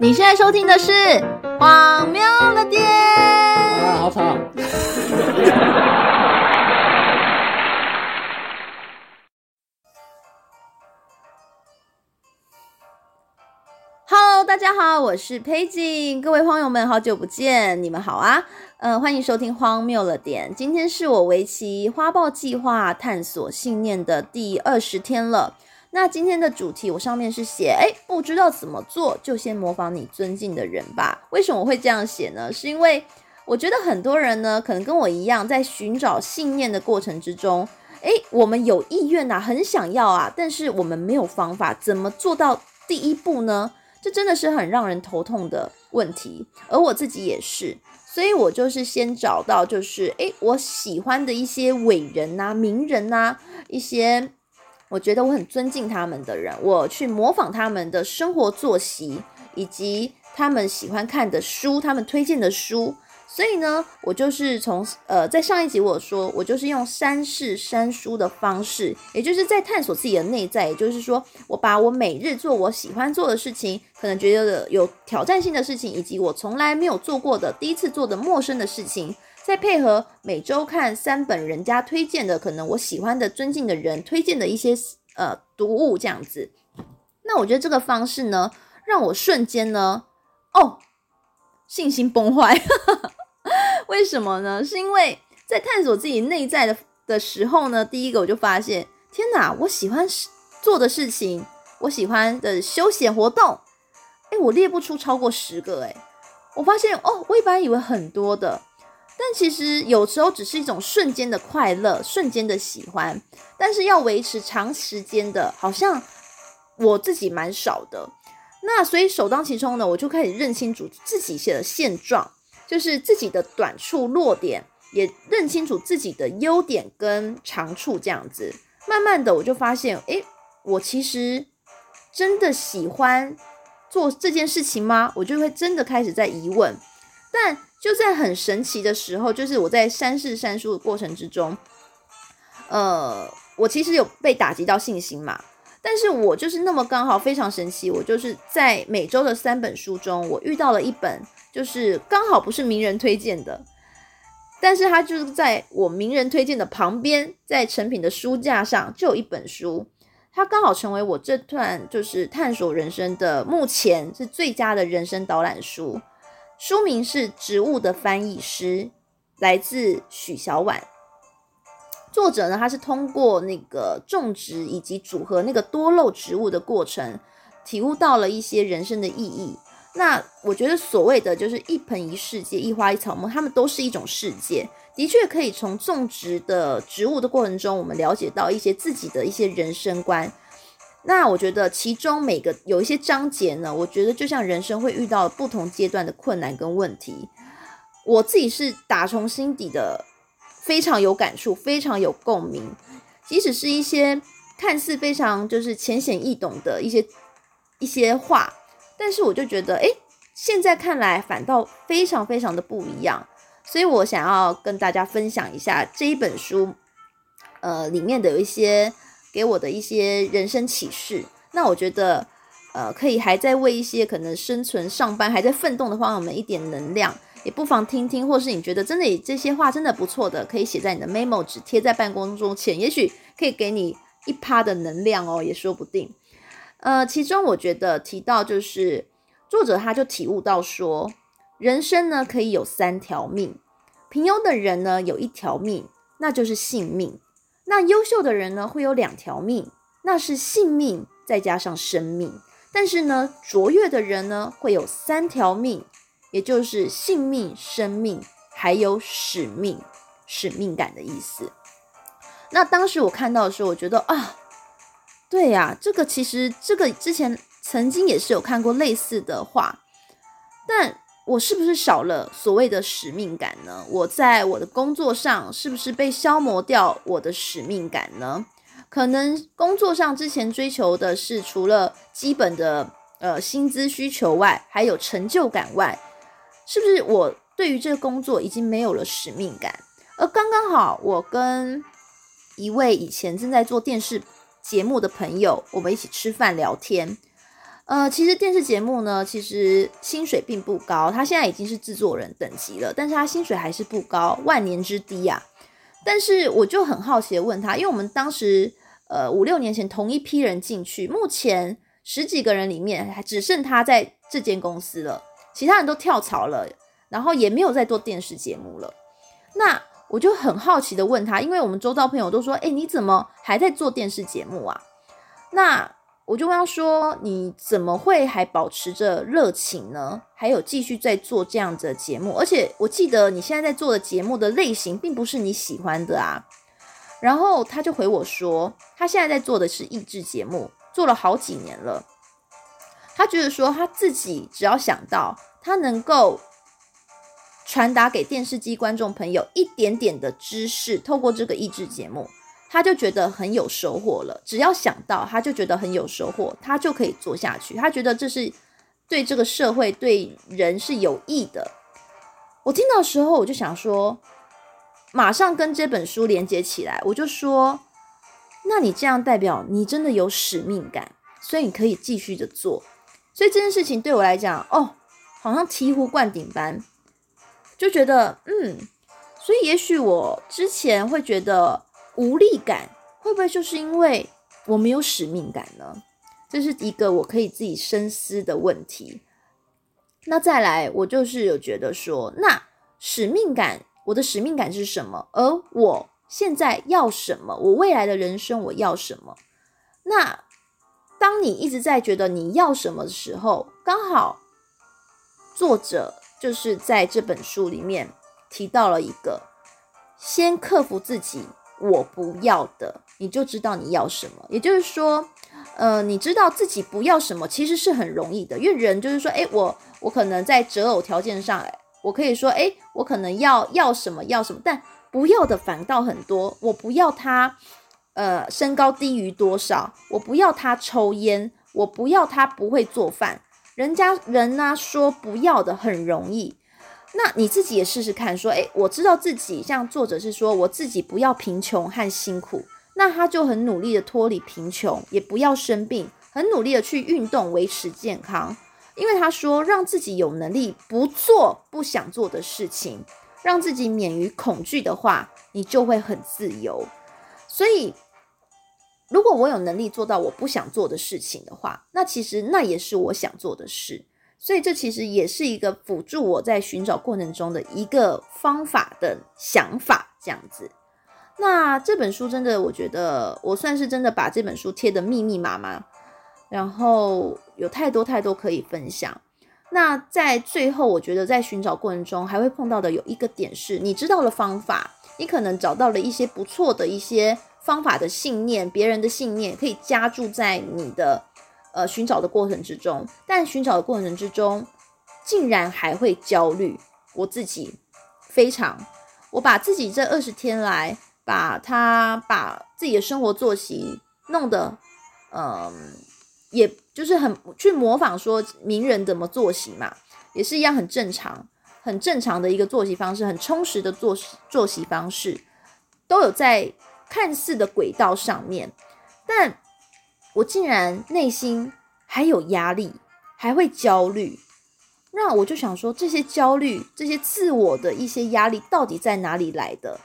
你现在收听的是荒谬了点。啊，好吵！大家好，我是佩锦，各位荒友们，好久不见，你们好啊！欢迎收听《荒谬了点》，今天是我为期花豹计划探索信念的第20天了。那今天的主题，我上面是写，不知道怎么做，就先模仿你尊敬的人吧。为什么我会这样写呢？是因为我觉得很多人呢，可能跟我一样，在寻找信念的过程之中，我们有意愿啊，很想要啊，但是我们没有方法，怎么做到第一步呢？这真的是很让人头痛的问题，而我自己也是，所以我就是先找到我喜欢的一些伟人啊、名人啊，一些我觉得我很尊敬他们的人，我去模仿他们的生活作息，以及他们喜欢看的书，他们推荐的书。所以呢，我就是从在上一集我有说，我就是用删事删书的方式，也就是在探索自己的内在，也就是说，我把我每日做我喜欢做的事情，可能觉得有挑战性的事情，以及我从来没有做过的第一次做的陌生的事情，再配合每周看3本人家推荐的，可能我喜欢的尊敬的人推荐的一些读物这样子。那我觉得这个方式呢，让我瞬间呢信心崩坏。为什么呢？是因为在探索自己内在 的时候呢，第一个我就发现，天哪，我喜欢做的事情，我喜欢的休闲活动，我列不出超过10个。我发现我一般以为很多的，但其实有时候只是一种瞬间的快乐，瞬间的喜欢，但是要维持长时间的，好像我自己蛮少的。那所以首当其冲呢，我就开始认清楚自己写的现状，就是自己的短处弱点，也认清楚自己的优点跟长处这样子。慢慢的我就发现，我其实真的喜欢做这件事情吗？我就会真的开始在疑问。但就在很神奇的时候，就是我在删事删书的过程之中，我其实有被打击到信心嘛。但是我就是那么刚好非常神奇，我就是在每周的3本书中，我遇到了一本，就是刚好不是名人推荐的，但是它就是在我名人推荐的旁边，在成品的书架上就有一本书，它刚好成为我这段就是探索人生的目前是最佳的人生导览书，书名是《植物的翻译师》，来自许小婉。作者呢，他是通过那个种植以及组合那个多肉植物的过程，体悟到了一些人生的意义。那我觉得所谓的就是一盆一世界，一花一草木，它们都是一种世界。的确可以从种植的植物的过程中，我们了解到一些自己的一些人生观。那我觉得其中每个有一些章节呢，我觉得就像人生会遇到不同阶段的困难跟问题，我自己是打从心底的非常有感触，非常有共鸣。即使是一些看似非常就是浅显易懂的一些话，但是我就觉得现在看来反倒非常非常的不一样。所以我想要跟大家分享一下这一本书里面的有一些给我的一些人生启示。那我觉得可以还在为一些可能生存上班还在奋斗的话，我们一点能量也不妨听听，或是你觉得真的这些话真的不错的，可以写在你的 memo 纸，贴在办公桌前，也许可以给你1%的能量也说不定。其中我觉得提到就是作者他就体悟到说，人生呢可以有3条命，平庸的人呢有1条命，那就是性命；那优秀的人呢会有2条命，那是性命再加上生命；但是呢卓越的人呢会有3条命。也就是性命、生命，还有使命、使命感的意思。那当时我看到的时候，我觉得对啊，这个之前曾经也是有看过类似的话，但我是不是少了所谓的使命感呢？我在我的工作上是不是被消磨掉我的使命感呢？可能工作上之前追求的是除了基本的薪资需求外，还有成就感外。是不是我对于这个工作已经没有了使命感？而刚刚好，我跟一位以前正在做电视节目的朋友，我们一起吃饭聊天。其实电视节目呢，其实薪水并不高，他现在已经是制作人等级了，但是他薪水还是不高，万年之低啊。但是我就很好奇的问他，因为我们当时5、6年前同一批人进去，目前10几个人里面还只剩他在这间公司了，其他人都跳槽了，然后也没有再做电视节目了。那我就很好奇的问他，因为我们周遭朋友都说，你怎么还在做电视节目啊？那我就问他说，你怎么会还保持着热情呢？还有继续在做这样的节目，而且我记得你现在在做的节目的类型并不是你喜欢的啊。然后他就回我说，他现在在做的是益智节目，做了好几年了。他觉得说他自己只要想到他能够传达给电视机观众朋友一点点的知识，透过这个益智节目，他就觉得很有收获了，只要想到他就觉得很有收获，他就可以做下去，他觉得这是对这个社会对人是有益的。我听到的时候我就想说，马上跟这本书连接起来，我就说，那你这样代表你真的有使命感，所以你可以继续的做。所以这件事情对我来讲，好像醍醐灌顶般，就觉得所以也许我之前会觉得无力感，会不会就是因为我没有使命感呢？这是一个我可以自己深思的问题。那再来，我就是有觉得说，那使命感，我的使命感是什么？而我现在要什么？我未来的人生我要什么？那当你一直在觉得你要什么的时候，刚好作者就是在这本书里面提到了一个，先克服自己我不要的，你就知道你要什么。也就是说你知道自己不要什么其实是很容易的，因为人就是说我可能在择偶条件上我可以说我可能要什么，但不要的反倒很多。我不要他身高低于多少，我不要他抽烟，我不要他不会做饭，人说不要的很容易。那你自己也试试看说，我知道自己，像作者是说我自己不要贫穷和辛苦，那他就很努力的脱离贫穷，也不要生病，很努力的去运动维持健康。因为他说让自己有能力不做不想做的事情，让自己免于恐惧的话，你就会很自由。所以如果我有能力做到我不想做的事情的话，那其实那也是我想做的事。所以这其实也是一个辅助我在寻找过程中的一个方法的想法，这样子。那这本书真的，我觉得我算是真的把这本书贴得密密麻麻，然后有太多可以分享。那在最后，我觉得在寻找过程中还会碰到的有一个点是，你知道了方法，你可能找到了一些不错的一些方法的信念，别人的信念可以加注在你的寻找的过程之中，但寻找的过程之中竟然还会焦虑。我自己非常，我把自己这20天来把自己的生活作息弄得也就是很去模仿说名人怎么作息嘛，也是一样很正常的一个作息方式，很充实的作息方式，都有在看似的轨道上面，但我竟然内心还有压力，还会焦虑。那我就想说，这些焦虑，这些自我的一些压力到底在哪里来的？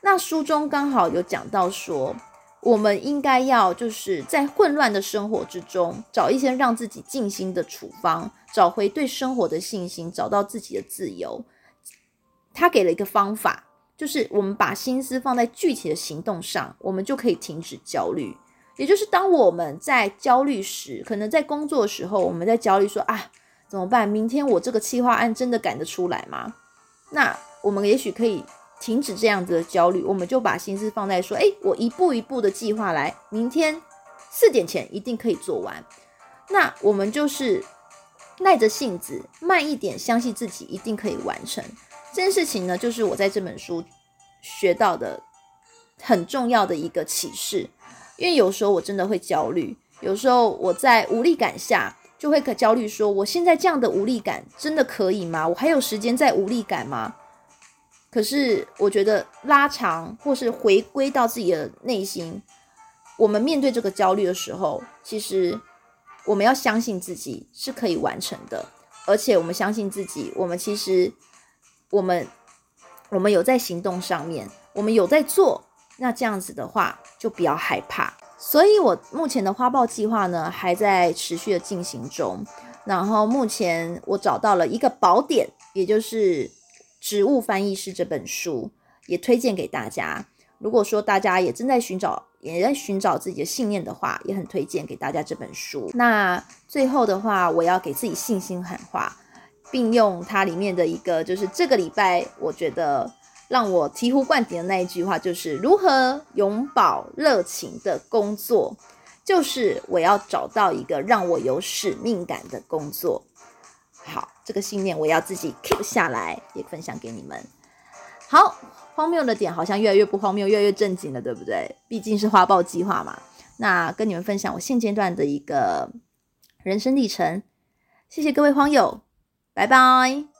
那书中刚好有讲到说，我们应该要就是在混乱的生活之中找一些让自己静心的处方，找回对生活的信心，找到自己的自由。他给了一个方法，就是我们把心思放在具体的行动上，我们就可以停止焦虑。也就是当我们在焦虑时，可能在工作的时候我们在焦虑说怎么办，明天我这个企划案真的赶得出来吗？那我们也许可以停止这样子的焦虑，我们就把心思放在说我一步一步的计划来，明天4点前一定可以做完。那我们就是耐着性子慢一点，相信自己一定可以完成。这件事情呢，就是我在这本书学到的很重要的一个启示。因为有时候我真的会焦虑，有时候我在无力感下就会焦虑说，我现在这样的无力感真的可以吗？我还有时间在无力感吗？可是我觉得拉长或是回归到自己的内心，我们面对这个焦虑的时候，其实我们要相信自己是可以完成的，而且我们相信自己，我们其实我们有在行动上面，我们有在做，那这样子的话就不要害怕。所以我目前的花豹计划呢还在持续的进行中，然后目前我找到了一个宝典，也就是植物翻译师这本书，也推荐给大家。如果说大家也在寻找自己的信念的话，也很推荐给大家这本书。那最后的话，我要给自己信心喊话，并用它里面的一个，就是这个礼拜我觉得让我醍醐灌顶的那一句话，就是如何永葆热情的工作，就是我要找到一个让我有使命感的工作。好，这个信念我要自己 keep 下来，也分享给你们。好，荒谬的点好像越来越不荒谬，越来越正经了，对不对？毕竟是花豹计划嘛。那跟你们分享我现阶段的一个人生历程。谢谢各位荒友，拜拜。